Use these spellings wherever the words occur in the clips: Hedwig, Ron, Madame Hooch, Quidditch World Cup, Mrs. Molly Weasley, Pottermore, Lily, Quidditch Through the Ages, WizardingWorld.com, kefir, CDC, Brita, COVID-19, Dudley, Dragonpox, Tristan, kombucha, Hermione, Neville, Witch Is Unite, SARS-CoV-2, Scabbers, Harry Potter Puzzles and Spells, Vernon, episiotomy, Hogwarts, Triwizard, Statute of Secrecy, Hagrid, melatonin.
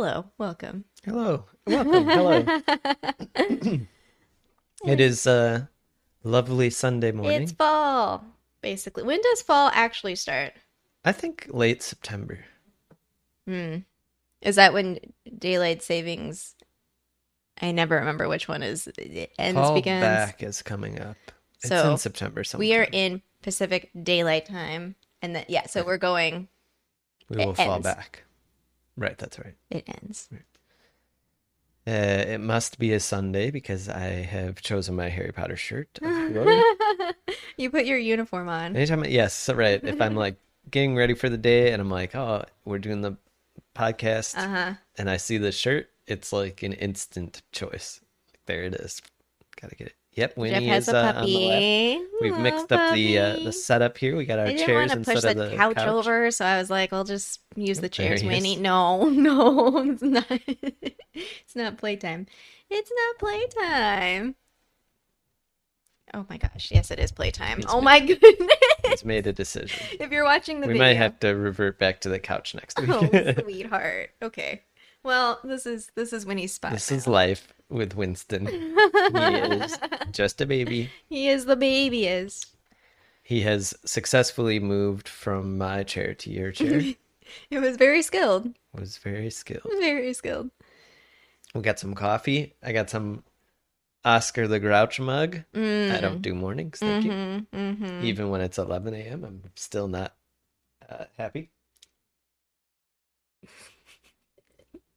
Hello. Welcome. Hello. Welcome. Hello. It is a lovely Sunday morning. It's fall, basically. When does fall actually start? I think late September. Hmm. Is that when daylight savings? I never remember which one is it ends. Fall begins. Back is coming up. So it's in September sometime. We are in Pacific Daylight Time, and then yeah, so we're going. We will fall back. Right, that's right. It ends. Right. It must be a Sunday because I have chosen my Harry Potter shirt. You put your uniform on. Anytime, yes, right. If I'm like getting ready for the day, and I'm like, oh, we're doing the podcast, and I see the shirt, it's like an instant choice. Like, there it is. Gotta get it. Yep, Winnie has is a puppy. On the left. We've mixed up the setup here. We got our chairs instead of the couch over, so I was like, I'll just use the chairs, Winnie. Is. No, it's not. It's not playtime. It's not playtime. Oh my gosh, yes, it is playtime. It's my goodness. It's made a decision. If you're watching the video. We might have to revert back to the couch next week. Oh, sweetheart. Okay. Well, this is Winnie's spot. This is life with Winston. He is just a baby. He is the baby. He has successfully moved from my chair to your chair. It was very skilled. Very skilled. We got some coffee. I got some Oscar the Grouch mug. Mm. I don't do mornings, thank you. Mm-hmm. Even when it's 11 a.m., I'm still not happy.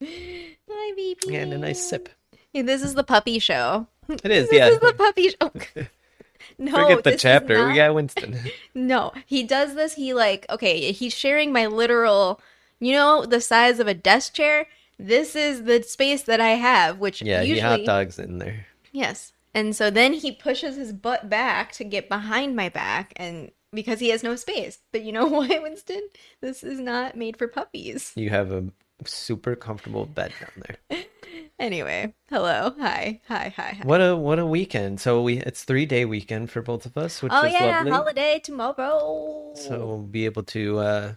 Hi, baby. And a nice sip. Yeah, this is the puppy show. It is, this is the puppy show. No, forget the chapter. Not... We got Winston. No, he does this. He like, okay, he's sharing my literal, the size of a desk chair. This is the space that I have, which usually... Yeah, he hot dogs in there. Yes. And so then he pushes his butt back to get behind my back and... Because he has no space. But you know what, Winston? This is not made for puppies. You have a... super comfortable bed down there. Anyway, hello, hi. What a weekend! So it's 3-day weekend for both of us, which is lovely. Holiday tomorrow. So we'll be able to,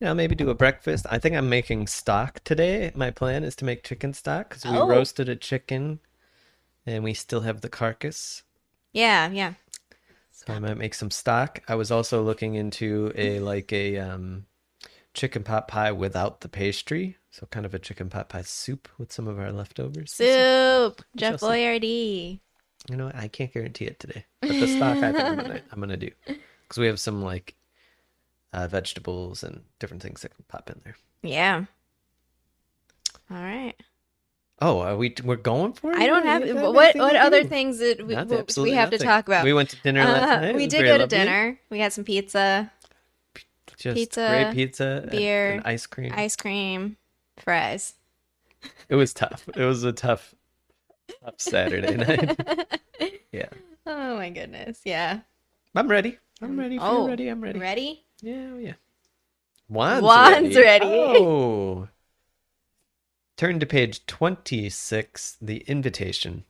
maybe do a breakfast. I think I'm making stock today. My plan is to make chicken stock because we roasted a chicken, and we still have the carcass. Yeah. So I might make some stock. I was also looking into a chicken pot pie without the pastry, so kind of a chicken pot pie soup with some of our leftovers. Jeff Boyardee. I can't guarantee it today, but the stock I think I'm gonna do because we have some vegetables and different things that can pop in there. Yeah. All right. Oh, we're going for it? I don't have what other things that we have to talk about. We went to dinner last night. We did go to dinner. We had some pizza. Just great pizza, beer, and ice cream, fries. It was tough. It was a tough Saturday night. Yeah. Oh my goodness. Yeah. I'm ready. If you're ready, I'm ready. Ready? Yeah. Juan's ready. Oh. Turn to page 26, the invitation.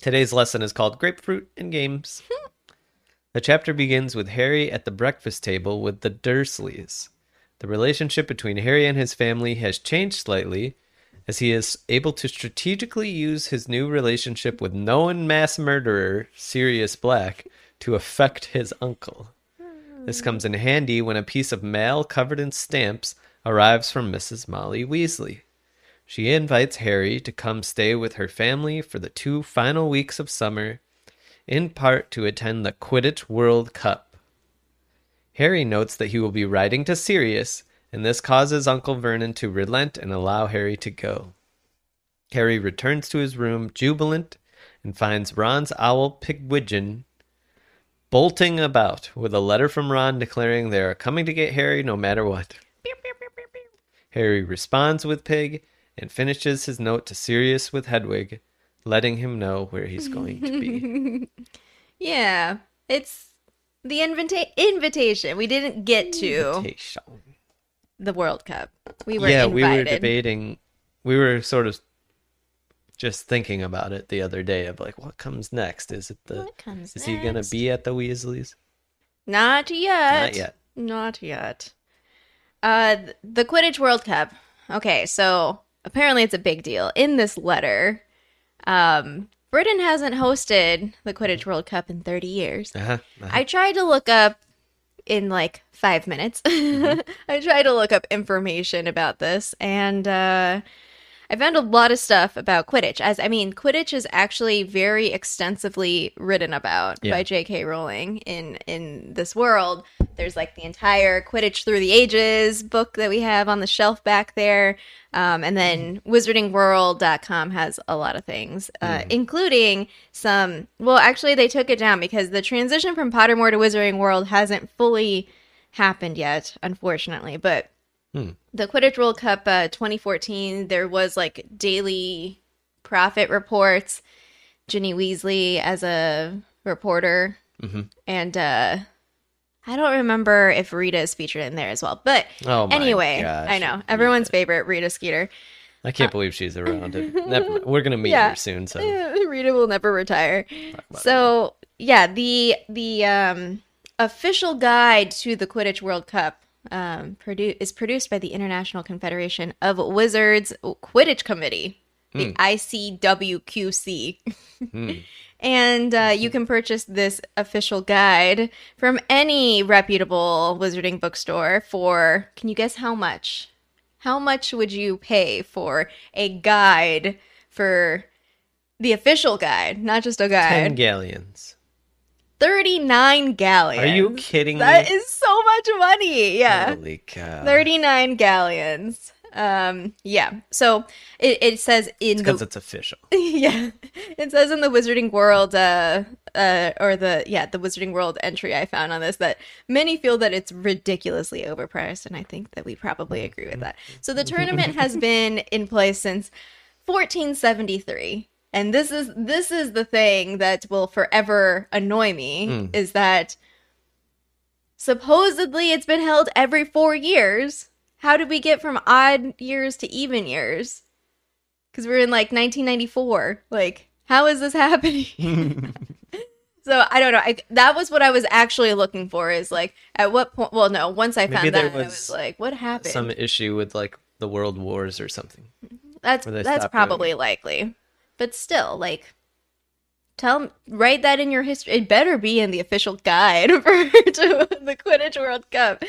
Today's lesson is called Grapefruit and Games. The chapter begins with Harry at the breakfast table with the Dursleys. The relationship between Harry and his family has changed slightly as he is able to strategically use his new relationship with known mass murderer Sirius Black to affect his uncle. This comes in handy when a piece of mail covered in stamps arrives from Mrs. Molly Weasley. She invites Harry to come stay with her family for the 2 final weeks of summer, in part to attend the Quidditch World Cup. Harry notes that he will be riding to Sirius, and this causes Uncle Vernon to relent and allow Harry to go. Harry returns to his room, jubilant, and finds Ron's owl, Pigwidgeon, bolting about with a letter from Ron declaring they are coming to get Harry no matter what. Pew, pew, pew, pew, pew. Harry responds with Pig and finishes his note to Sirius with Hedwig, letting him know where he's going to be. Yeah, it's the invitation. We didn't get to the World Cup. We were invited. We were debating. We were sort of just thinking about it the other day of what comes next? Is he going to be at the Weasleys? Not yet. The Quidditch World Cup. Okay, so apparently it's a big deal. In this letter, Britain hasn't hosted the Quidditch World Cup in 30 years. Uh-huh, uh-huh. I tried to look up in like 5 minutes. Mm-hmm. I tried to look up information about this, and I found a lot of stuff about Quidditch. Quidditch is actually very extensively written about by J.K. Rowling in this world. There's like the entire Quidditch Through the Ages book that we have on the shelf back there. And then WizardingWorld.com has a lot of things, including some... Well, actually, they took it down because the transition from Pottermore to Wizarding World hasn't fully happened yet, unfortunately. But the Quidditch World Cup 2014, there was like daily profit reports. Ginny Weasley as a reporter. Mm-hmm. And... I don't remember if Rita is featured in there as well, but anyway, gosh. I know everyone's favorite, Rita Skeeter. I can't believe she's around. We're gonna meet her soon, so Rita will never retire. So the official guide to the Quidditch World Cup is produced by the International Confederation of Wizards Quidditch Committee, the ICWQC. And you can purchase this official guide from any reputable wizarding bookstore for, can you guess how much? How much would you pay for a guide, for the official guide, not just a guide? 10 galleons. 39 galleons. Are you kidding me? That is so much money. Yeah. Holy cow. 39 galleons. So it says in the, because it's official. Yeah. It says in the Wizarding World the Wizarding World entry I found on this that many feel that it's ridiculously overpriced, and I think that we probably agree with that. So the tournament has been in place since 1473. And this is the thing that will forever annoy me is that supposedly it's been held every 4 years. How did we get from odd years to even years? Because we're in, 1994. How is this happening? So, I don't know. That was what I was actually looking for is, at what point... Well, no, once I found that, I was like, what happened? Some issue with, the World Wars or something. That's probably likely. But still, write that in your history. It better be in the official guide to the Quidditch World Cup.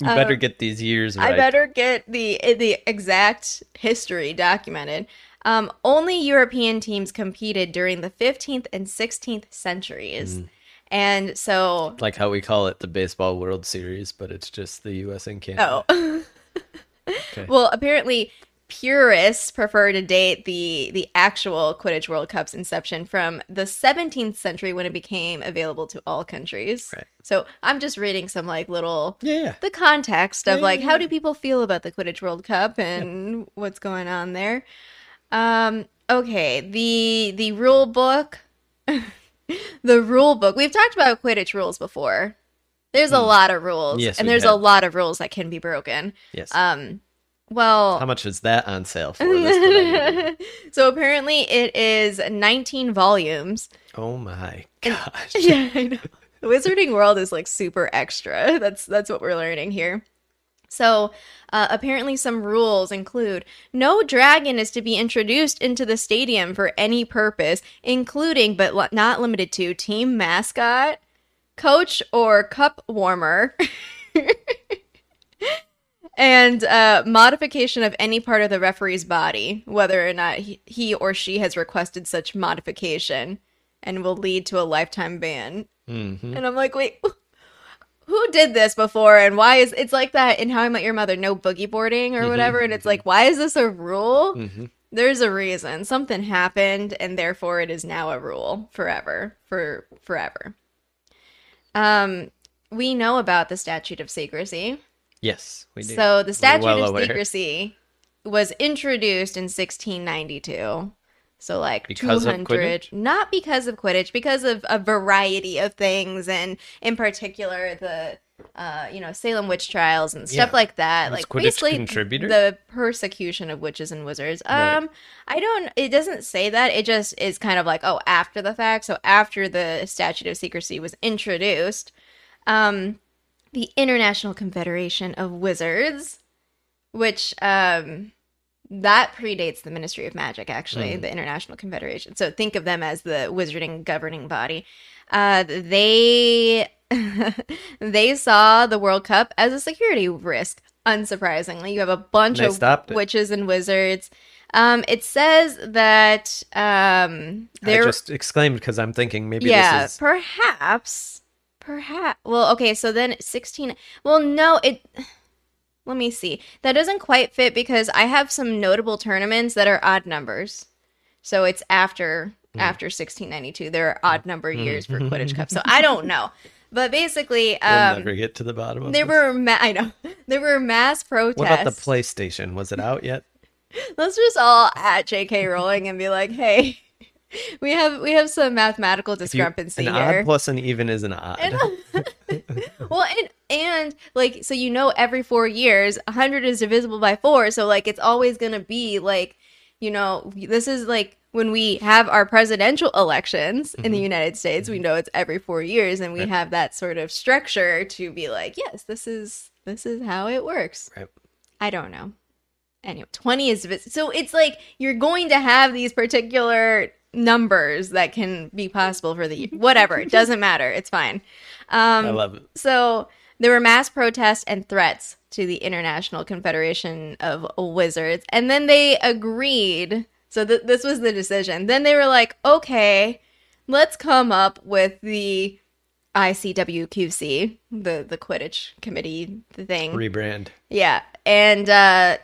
You better get these years right. I better get the exact history documented. Only European teams competed during the 15th and 16th centuries. And so... Like how we call it the Baseball World Series, but it's just the U.S. and Canada. Oh. Okay. Well, apparently purists prefer to date the actual Quidditch World Cup's inception from the 17th century when it became available to all countries. Right. So I'm just reading some the context of how do people feel about the Quidditch World Cup and what's going on there. Okay, the rule book. The rule book. We've talked about Quidditch rules before. There's a lot of rules, and there's a lot of rules that can be broken. Yes. Well, how much is that on sale for? So apparently it is 19 volumes. Oh my gosh. Yeah, I know. The Wizarding World is super extra. That's what we're learning here. So apparently some rules include no dragon is to be introduced into the stadium for any purpose, including but not limited to team mascot, coach or cup warmer. And modification of any part of the referee's body, whether or not he or she has requested such modification, and will lead to a lifetime ban. Mm-hmm. And I'm like, wait, who did this before? And why is it's like that in How I Met Your Mother, no boogie boarding or whatever? And it's why is this a rule? Mm-hmm. There's a reason. Something happened, and therefore it is now a rule forever. We know about the Statute of Secrecy. Yes, we do. So the Statute of Secrecy was introduced in 1692. So because 200, not because of Quidditch, because of a variety of things, and in particular the Salem witch trials and stuff like that. It's like Quidditch contributor? The persecution of witches and wizards. Right. It doesn't say that. It just is kind of after the fact. So after the Statute of Secrecy was introduced, the International Confederation of Wizards, which That predates the Ministry of Magic, actually, the International Confederation. So think of them as the wizarding governing body. They they saw the World Cup as a security risk, unsurprisingly. You have a bunch of witches and wizards. It says that I just exclaimed because I'm thinking maybe this is... Perhaps. Well, okay, so then 16... Well, no, it... Let me see. That doesn't quite fit because I have some notable tournaments that are odd numbers. So it's after 1692. There are odd number years for Quidditch Cup. So I don't know. But basically... we'll never get to the bottom of this. I know. There were mass protests. What about the PlayStation? Was it out yet? Let's just all at J.K. Rowling and be like, hey, we have some mathematical discrepancy here. An odd plus an even is an odd. Well, and like, so you know, every 4 years, 100 is divisible by 4. So like, it's always going to be like, you know, this is like when we have our presidential elections in the United States, we know it's every 4 years, and we have that sort of structure to be like, yes, this is how it works. Right. I don't know. Anyway, 20 is so it's like you're going to have these particular numbers that can be possible for the year. Whatever. It doesn't matter. It's fine. I love it. So there were mass protests and threats to the International Confederation of Wizards. And then they agreed. So this was the decision. Then they were like, okay, let's come up with the ICWQC, the Quidditch committee thing. Rebrand. Yeah. And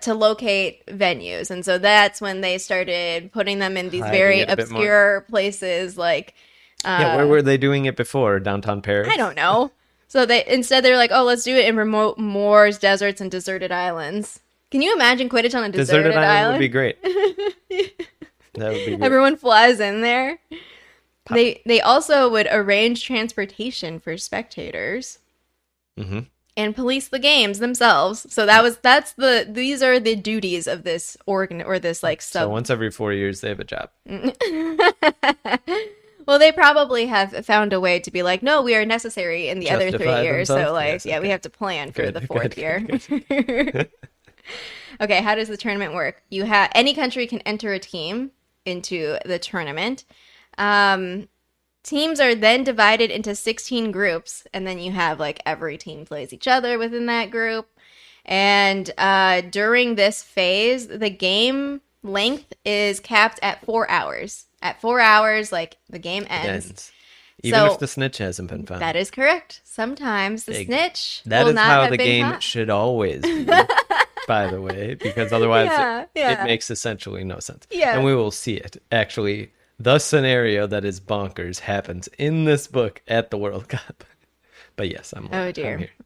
to locate venues. And so that's when they started putting them in these very obscure places like... where were they doing it before? Downtown Paris? I don't know. So they're like, oh, let's do it in remote moors, deserts, and deserted islands. Can you imagine Quidditch on a deserted island? Would be great. That would be great. Everyone flies in there. They also would arrange transportation for spectators. Mm-hmm. And police the games themselves. So these are the duties of this organ or this like sub. So once every 4 years they have a job. Well, they probably have found a way to be like, no, we are necessary in the other 3 years. Themselves? So like, yes, we have to plan for the fourth year. Good. Okay, how does the tournament work? You have any country can enter a team into the tournament. Teams are then divided into 16 groups, and then you have, like, every team plays each other within that group. And during this phase, the game length is capped at 4 hours. At 4 hours, like, the game ends. Even if the snitch hasn't been found. That is correct. Sometimes the snitch will not have been caught. That is how the game should always be, by the way, because otherwise it makes essentially no sense. Yeah. And we will see it, actually. The scenario that is bonkers happens in this book at the World Cup. But yes, I'm ready.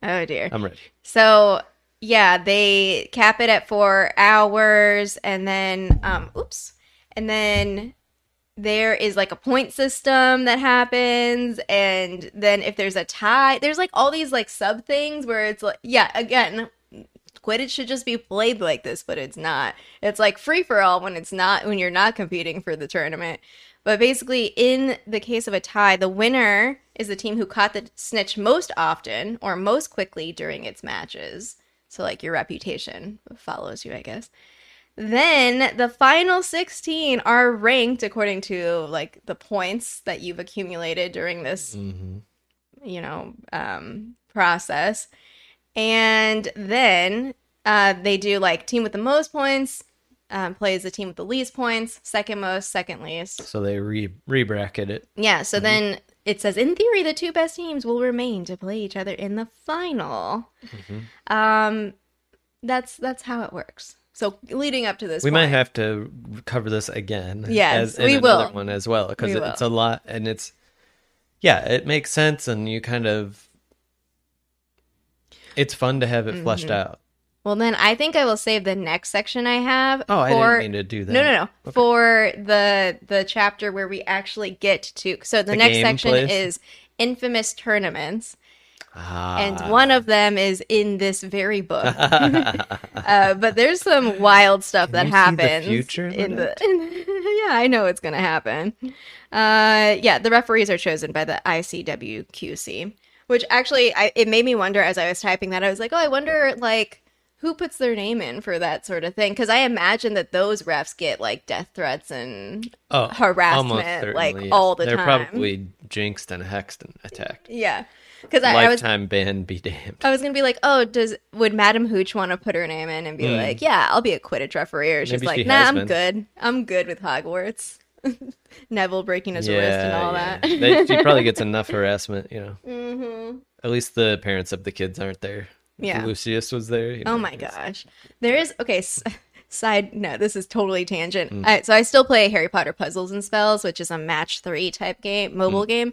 Oh, dear. I'm ready. So, yeah, they cap it at 4 hours, and then, and then there is, like, a point system that happens, and then if there's a tie, there's, like, all these, like, sub-things where it's, like, yeah, again... Quidditch should just be played like this, but it's not. It's like free-for-all when you're not competing for the tournament. But basically, in the case of a tie, the winner is the team who caught the snitch most often or most quickly during its matches. So, like, your reputation follows you, I guess. Then the final 16 are ranked according to, like, the points that you've accumulated during this, process. And then they do, like, team with the most points plays the team with the least points, second most, second least. So they re-bracket it. Yeah, so then it says, in theory, the two best teams will remain to play each other in the final. Mm-hmm. That's how it works. So leading up to this point. We might have to cover this again. Yes, we will. Another one as well, because it's a lot, and it's, yeah, it makes sense, and you kind of... It's fun to have it fleshed out. Well, then I think I will save the next section I have. Oh, I didn't mean to do that. No. Okay. For the chapter where we actually get to. So the next section is infamous tournaments. And one of them is in this very book. But there's some wild stuff that happens. See the future I know it's going to happen. The referees are chosen by the ICWQC. Which actually, it made me wonder as I was typing that. I was like, oh, I wonder, like, who puts their name in for that sort of thing? Because I imagine that those refs get like death threats and harassment like all the time. They're probably jinxed and hexed and attacked. Yeah. Because lifetime ban be damned. I was going to be like, oh, would Madame Hooch want to put her name in and be like, yeah, I'll be a Quidditch referee? Or she's like, nah, I'm good. I'm good with Hogwarts. Neville breaking his wrist and all that. She probably gets enough harassment, you know. Mm-hmm. At least the parents of the kids aren't there. Yeah. Lucius was there. You know, oh my gosh. There is, okay, side note, this is totally tangent. Mm. So I still play Harry Potter Puzzles and Spells, which is a match 3 type game, mobile game.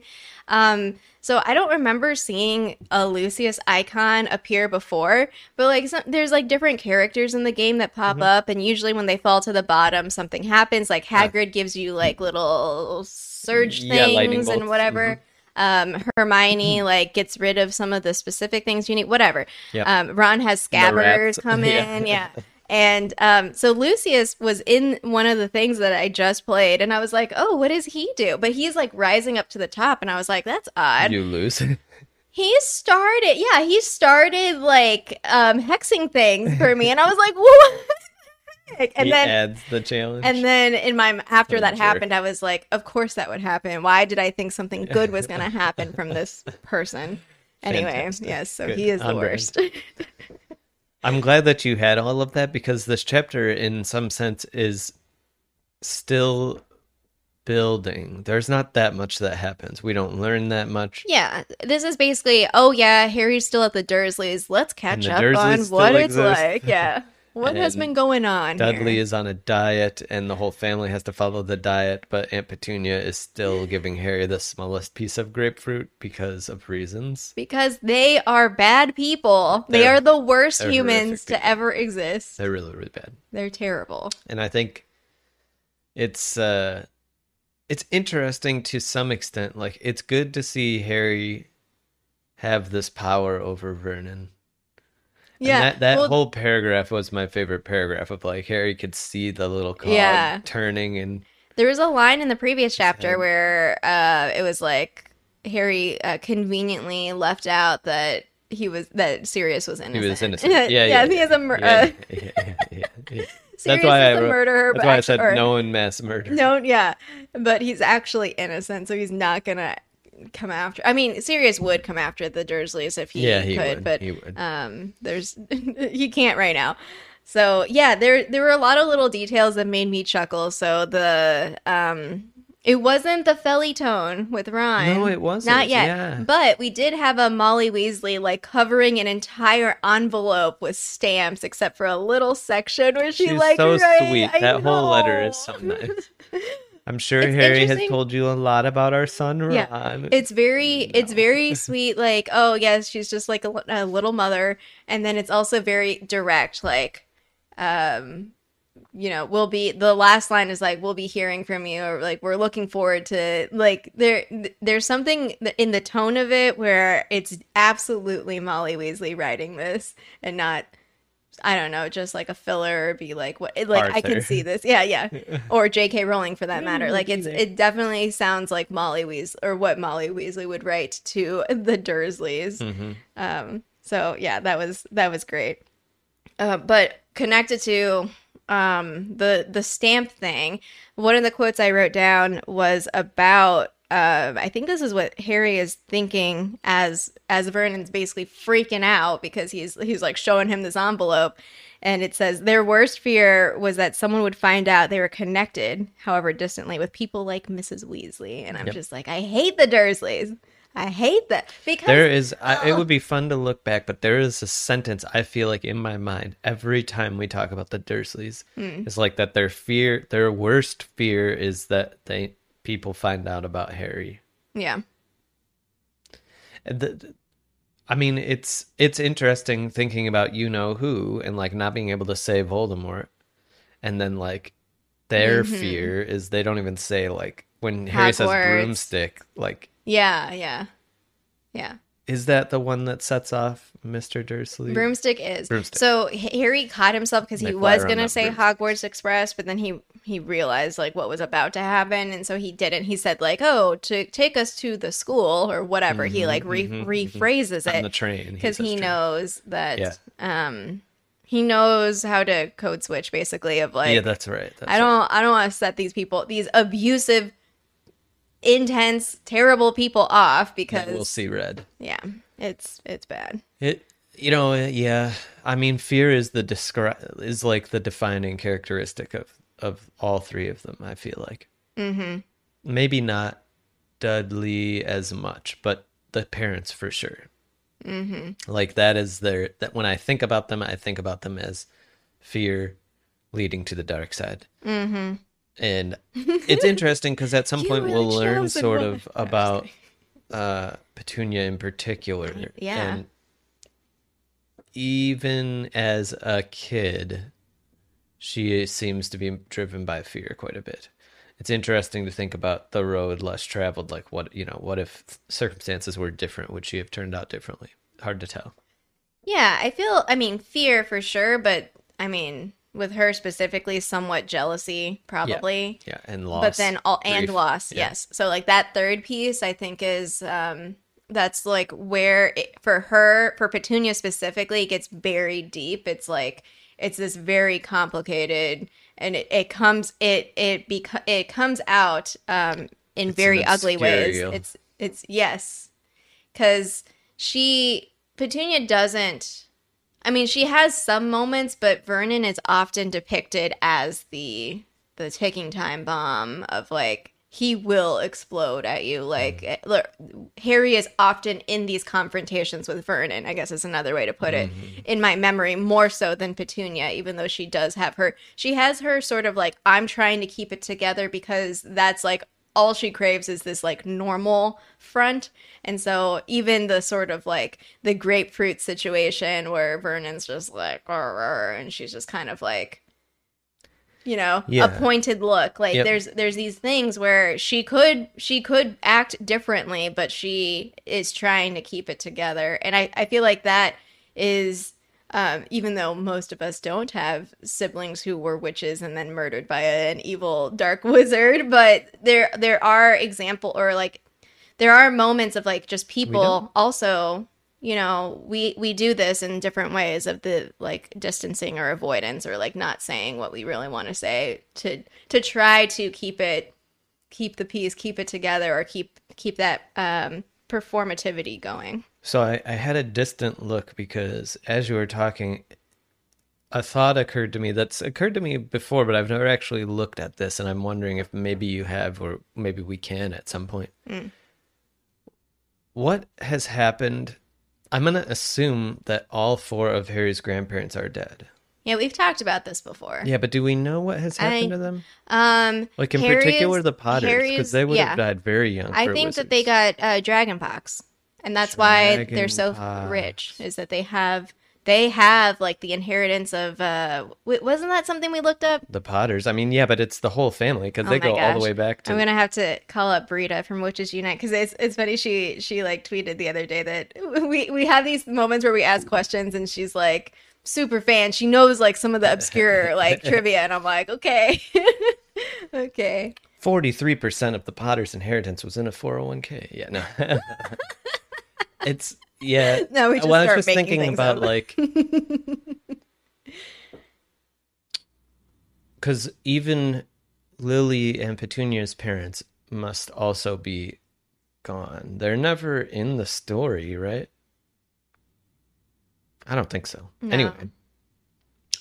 So I don't remember seeing a Lucius icon appear before, but like there's like different characters in the game that pop up, and usually when they fall to the bottom, something happens. Like Hagrid gives you like little surge things and whatever. Hermione like gets rid of some of the specific things you need, whatever. Yep. Ron has Scabbers come in, And so Lucius was in one of the things that I just played, and I was like, oh, what does he do? But he's like rising up to the top, and I was like, that's odd. You lose. He started like hexing things for me, and I was like, what? And he then adds the challenge. And then in my after that happened, I was like, of course that would happen. Why did I think something good was going to happen from this person? Anyway, yes, so good. He is the worst. I'm glad that you had all of that, because this chapter, in some sense, is still building. There's not that much that happens. We don't learn that much. Yeah, this is basically, oh yeah, Harry's still at the Dursleys. Let's catch up on what it's like. Yeah, what has been going on here? Dudley is on a diet, and the whole family has to follow the diet, but Aunt Petunia is still giving Harry the smallest piece of grapefruit because of reasons. Because they are bad people. They are the worst humans to ever exist. They're really, really bad. They're terrible. And I think it's interesting to some extent. Like, it's good to see Harry have this power over Vernon. Yeah, and that whole paragraph was my favorite paragraph of like Harry could see the little cog turning, and there was a line in the previous chapter where it was like Harry conveniently left out that Sirius was innocent. He was innocent. He has a Sirius is a murderer. That's why I said known mass murder. No, but he's actually innocent, so he's not gonna come after. I mean, Sirius would come after the Dursleys if he could, but he would. He can't right now. So yeah, there were a lot of little details that made me chuckle. So the it wasn't the Felly tone with Ron. No, it wasn't. Not yet. Yeah. But we did have a Molly Weasley like covering an entire envelope with stamps, except for a little section where she's like so sweet. That whole letter is so nice. I'm sure Harry has told you a lot about our son, Ron. Yeah. It's very sweet, like, oh, yes, she's just like a little mother. And then it's also very direct, like, you know, the last line is like, we'll be hearing from you, or like, we're looking forward to, like, there's something in the tone of it where it's absolutely Molly Weasley writing this and not, I don't know, just like a filler, or be like, what? Like Arthur. I can see this, or J.K. Rowling for that matter. Like it definitely sounds like Molly Weasley, or what Molly Weasley would write to the Dursleys. Mm-hmm. So yeah, that was great. But connected to the stamp thing, one of the quotes I wrote down was about. I think this is what Harry is thinking as Vernon's basically freaking out because he's like showing him this envelope, and it says their worst fear was that someone would find out they were connected, however distantly, with people like Mrs. Weasley. And I'm just like, I hate the Dursleys. I hate that because there is. It would be fun to look back, but there is a sentence I feel like in my mind every time we talk about the Dursleys. It's like that their worst fear is that people find out about Harry. Yeah. I mean, it's interesting thinking about You Know Who and like not being able to say Voldemort, and then like their fear is they don't even say like when Hogwarts. Harry says broomstick, like yeah. Is that the one that sets off Mr. Dursley? Broomstick is. Broomstick. So Harry caught himself because he was going to say Hogwarts Express, but then he realized like what was about to happen, and so he didn't. He said like, oh, to take us to the school or whatever. He like rephrases it. On the train. Because he knows that He knows how to code switch, basically, of like, yeah, that's right. That's I don't want to set these people, these abusive, intense, terrible people off because we'll see red. Yeah, it's bad. Yeah. I mean, fear is the defining characteristic of all three of them, I feel like. Mm-hmm. Maybe not Dudley as much, but the parents for sure. Mm-hmm. Like that is when I think about them as fear leading to the dark side. Mm-hmm. And it's interesting because at some point we'll learn sort of about Petunia in particular. Yeah. And even as a kid, she seems to be driven by fear quite a bit. It's interesting to think about the road less traveled. Like what if circumstances were different? Would she have turned out differently? Hard to tell. Yeah, fear for sure, but with her specifically, somewhat jealousy probably. Yeah, and loss. But then grief. Loss, yeah. Yes. So like that third piece, I think is that's like where for Petunia specifically, it gets buried deep. It's like it's this very complicated. And it comes out in very ugly ways. It's yes, because Petunia doesn't. She has some moments, but Vernon is often depicted as the ticking time bomb of like he will explode at you. Like look, Harry is often in these confrontations with Vernon, I guess is another way to put it, in my memory, more so than Petunia, even though she has her sort of like, I'm trying to keep it together because that's like all she craves is this like normal front. And so even the sort of like the grapefruit situation where Vernon's just like, and she's just kind of like, a pointed look. Like there's these things where she could act differently, but she is trying to keep it together. And I feel like that is, even though most of us don't have siblings who were witches and then murdered by an evil dark wizard, but there are example or like there are moments of like just people also. We do this in different ways of the like distancing or avoidance or like not saying what we really want to say to try to keep the peace, keep it together, or keep that performativity going. So I had a distant look because as you were talking, a thought occurred to me that's occurred to me before, but I've never actually looked at this, and I'm wondering if maybe you have or maybe we can at some point. Mm. What has happened? I'm going to assume that all four of Harry's grandparents are dead. Yeah, we've talked about this before. Yeah, but do we know what has happened to them? Like in particular the Potters, because they would have died very young. I think wizards. That they got dragonpox. And that's why they're so rich, is that they have like the inheritance of, wasn't that something we looked up? The Potters. But it's the whole family because they go all the way back to. I'm going to have to call up Brita from Witch Is Unite because it's funny. She like tweeted the other day that we have these moments where we ask questions and she's like super fan. She knows like some of the obscure like trivia. And I'm like, okay. Okay. 43% of the Potters' inheritance was in a 401k. Yeah, no. It's yeah. No, we just well, I was just thinking about up. Like because even Lily and Petunia's parents must also be gone. They're never in the story, right? I don't think so. No. Anyway,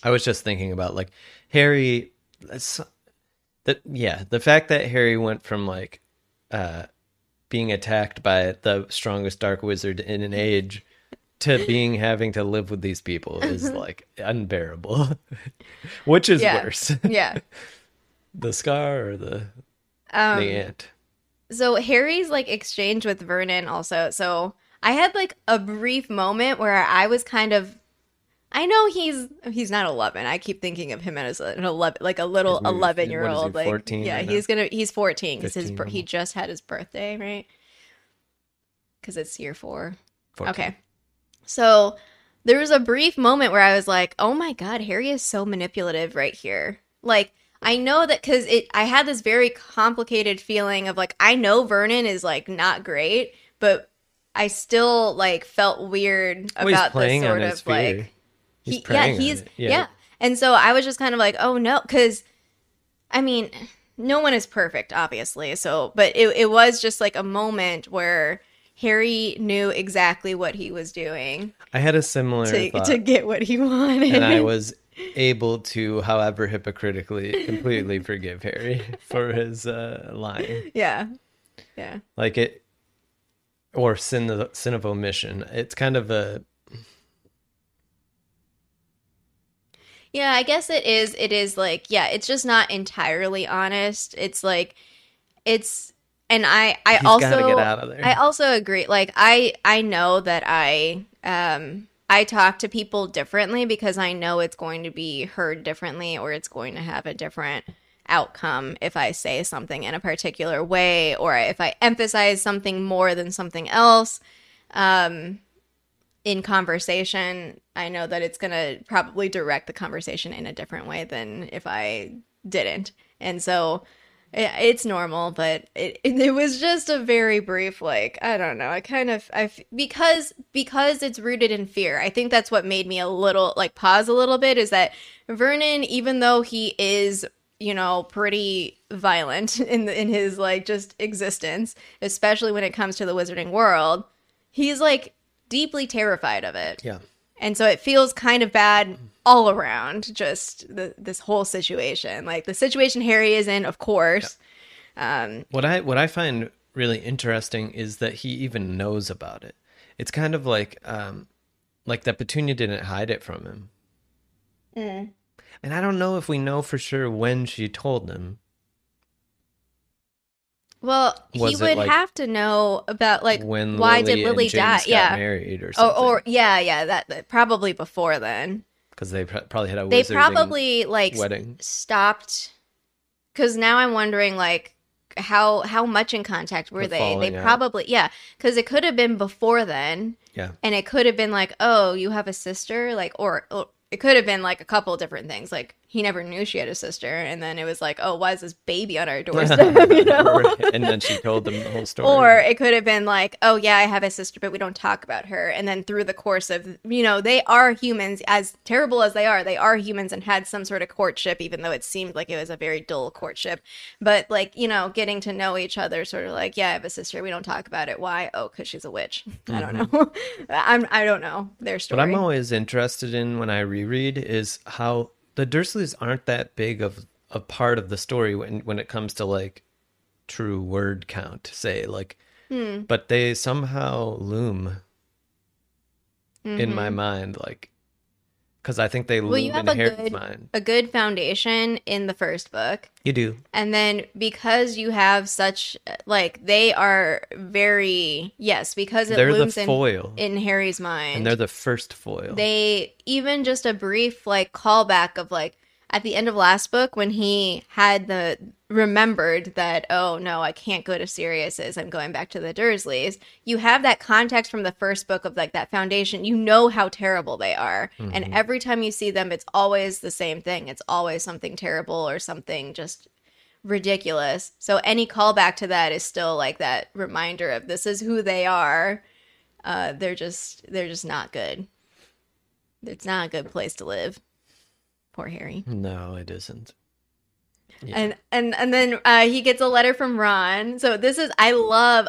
I was just thinking about like Harry. The fact that Harry went from like being attacked by the strongest dark wizard in an age to having to live with these people is like unbearable. Which is worse? Yeah. The scar or the aunt? So Harry's like exchange with Vernon also. So I had like a brief moment where I was kind of, I know he's not 11. I keep thinking of him as an 11, like a little 11-year-old. Like 14. Yeah, he's 14 because he just had his birthday, right? Because it's year 4. 14. Okay, so there was a brief moment where I was like, "Oh my God, Harry is so manipulative right here." Like I know that because I had this very complicated feeling of like I know Vernon is like not great, but I still like felt weird about this sort of like. He's praying. And so I was just kind of like, oh no, because I mean, no one is perfect, obviously. So, but it was just like a moment where Harry knew exactly what he was doing. I had a similar thought, to get what he wanted, and I was able to, however hypocritically, completely forgive Harry for his lying. Yeah. Like it, or sin of omission. It's kind of a. Yeah, I guess it is. It is like, yeah, it's just not entirely honest. It's like, it's, and I he's also gotta get out of there. I also agree. Like, I know that I talk to people differently because I know it's going to be heard differently, or it's going to have a different outcome if I say something in a particular way, or if I emphasize something more than something else. In conversation, I know that it's going to probably direct the conversation in a different way than if I didn't. And so it's normal, but it was just a very brief, like, I don't know. I kind of, because it's rooted in fear. I think that's what made me a little, like, pause a little bit, is that Vernon, even though he is, you know, pretty violent in his, like, just existence, especially when it comes to the wizarding world, he's, like, deeply terrified of it. Yeah. And so it feels kind of bad all around, just this whole situation. Like the situation Harry is in, of course. Yeah. What I find really interesting is that he even knows about it. It's kind of like that Petunia didn't hide it from him. Mm. And I don't know if we know for sure when she told him. Well, he would have to know about, like, when why Lily did Lily and James die? Yeah, got married or something. Or yeah, that probably before then. Because they probably had a wizarding wedding. Stopped. Because now I'm wondering, like, how much in contact were they? They probably out. Yeah, because it could have been before then. Yeah, and it could have been like, oh, you have a sister, like, or it could have been like a couple different things, like. He never knew she had a sister, and then it was like, oh, why is this baby on our doorstep, you know? And then she told them the whole story. Or it could have been like, oh, yeah, I have a sister, but we don't talk about her. And then through the course of, you know, they are humans, as terrible as they are humans and had some sort of courtship, even though it seemed like it was a very dull courtship. But, like, you know, getting to know each other, sort of like, yeah, I have a sister, we don't talk about it. Why? Oh, because she's a witch. Mm-hmm. I don't know. I don't know their story. What I'm always interested in when I reread is how the Dursleys aren't that big of a part of the story when it comes to, like, true word count, say. Like, but they somehow loom in my mind, like, because I think they loom in Harry's mind. A good foundation in the first book. You do. And then because you have such, like, they are very, yes, because it looms in Harry's mind. And they're the first foil. They, even just a brief, like, callback of, like, at the end of last book when he had remembered that, oh, no, I can't go to Sirius's, I'm going back to the Dursleys. You have that context from the first book of, like, that foundation. You know how terrible they are. Mm-hmm. And every time you see them, it's always the same thing. It's always something terrible or something just ridiculous. So any callback to that is still, like, that reminder of this is who they are. They're just not good. It's not a good place to live. Poor Harry. No, it isn't. Yeah. And then he gets a letter from Ron. So this is I love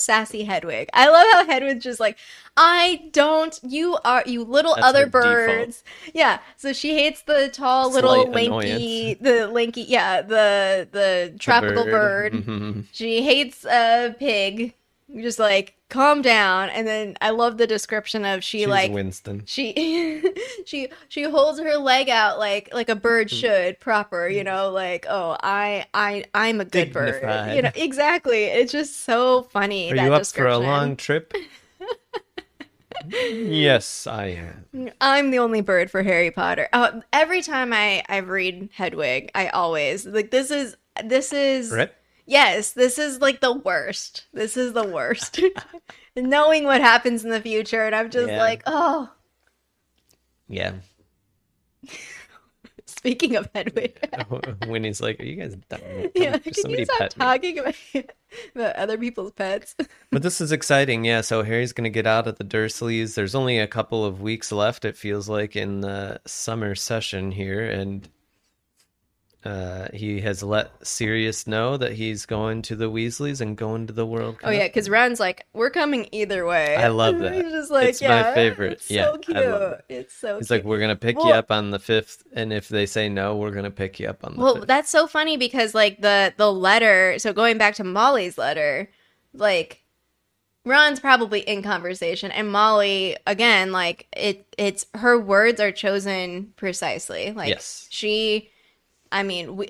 sassy Hedwig. I love how Hedwig's just like, I don't, you are, you little That's other birds. Default. Yeah. So she hates the tall, little lanky, yeah, the tropical bird. Mm-hmm. She hates a pig. Just like, calm down. And then I love the description of she's like Winston. She holds her leg out like a bird should, proper, you know, like, oh, I'm a good bird. You know, exactly. It's just so funny. Are you up for a long trip? Yes, I am. I'm the only bird for Harry Potter. Oh, every time I read Hedwig, I always like this is right? Yes, this is like the worst. This is the worst. Knowing what happens in the future, and I'm just like, oh. Yeah. Speaking of Hedwig, when he's like, "Are you guys done? Yeah, can you stop talking about other people's pets?" But this is exciting, yeah. So Harry's gonna get out at the Dursleys. There's only a couple of weeks left, it feels like, in the summer session here, and he has let Sirius know that he's going to the Weasleys and going to the World Cup. Oh yeah, because Ron's like, "We're coming either way." I love that. He's just like, it's my favorite. It's so cute. I love it. It's so. He's cute. Like, "We're gonna pick you up on the 5th, and if they say no, we're gonna pick you up on the." Well, 5th. That's so funny because like the letter. So going back to Molly's letter, like Ron's probably in conversation, and Molly again, like it's her words are chosen precisely. Like she. I mean,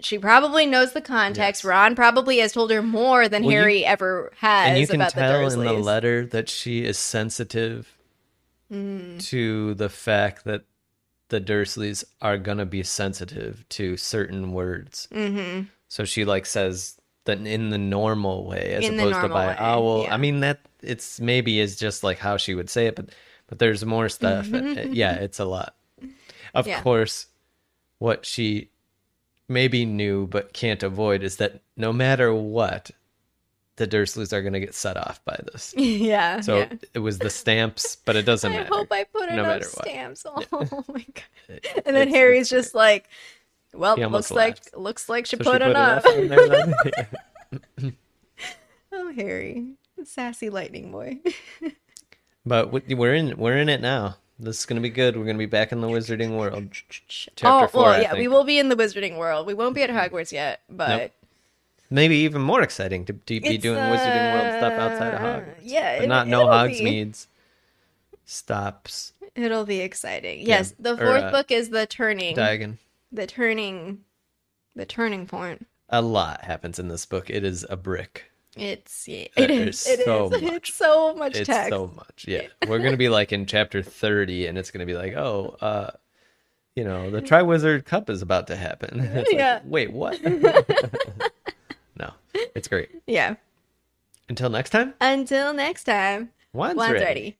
she probably knows the context. Yes. Ron probably has told her more than Harry ever has. And you can about tell in the letter that she is sensitive to the fact that the Dursleys are going to be sensitive to certain words. Mm-hmm. So she like says that in the normal way, as in opposed to by owl. Yeah. I mean, that it's maybe is just like how she would say it, but there's more stuff. Yeah, it's a lot. Of course. What she maybe knew but can't avoid is that no matter what, the Dursleys are going to get set off by this. Yeah. So it was the stamps, but it doesn't matter. I hope I put enough stamps. What. Oh, my God. And then Harry's just like, well, looks like she put enough. Oh, Harry. Sassy lightning boy. But we're in it now. This is going to be good. We're going to be back in the Wizarding World. Chapter 4, well, yeah, we will be in the Wizarding World. We won't be at Hogwarts yet, but... Nope. Maybe even more exciting to be doing Wizarding World stuff outside of Hogwarts. Yeah. But Hogsmeade's stops. It'll be exciting. Yeah. Yes, the fourth book is The Turning. Diagon. The turning point. A lot happens in this book. It is a brick. It's so much text. Yeah, we're gonna be like in chapter 30, and it's gonna be like, the Triwizard Cup is about to happen. It's like, wait, what? No, it's great. Yeah. Until next time. Once ready.